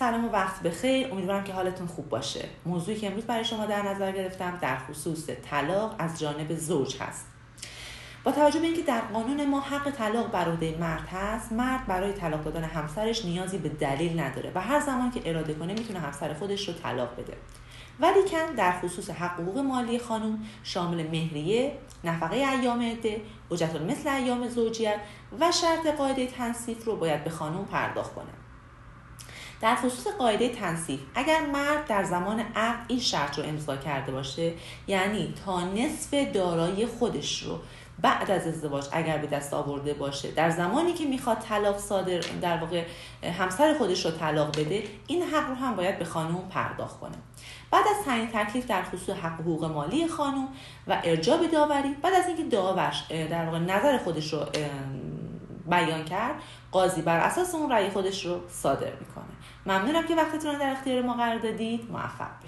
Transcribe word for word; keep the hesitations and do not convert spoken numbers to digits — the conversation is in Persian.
سلام و وقت بخیر، امیدوارم که حالتون خوب باشه. موضوعی که امروز برای شما در نظر گرفتم در خصوص طلاق از جانب زوج هست. با توجه به اینکه در قانون ما حق طلاق بر عهده مرد هست، مرد برای طلاق دادن همسرش نیازی به دلیل نداره و هر زمان که اراده کنه میتونه همسر خودش رو طلاق بده. ولیکن در خصوص حقوق مالی خانم شامل مهریه، نفقه ایام عده، اجرت ایام زوجیت و شرط قاعده تنصیف رو باید به خانم پرداخت کنه. در خصوص قاعده تنصیف، اگر مرد در زمان عقد این شرط رو امضا کرده باشه، یعنی تا نصف دارایی خودش رو بعد از ازدواج اگر به دست آورده باشه، در زمانی که میخواد طلاق صادر در واقع همسر خودش رو طلاق بده، این حق رو هم باید به خانم پرداخت کنه. بعد از تعیین تکلیف در خصوص حقوق مالی خانم و ارجاع به داوری، بعد از اینکه داورش در واقع نظر خودش رو بیان کرد، قاضی بر اساس اون رأی خودش رو صادر میکنه. ممنونم که وقتتون رو در اختیار ما قرار دادید. موفق باشید.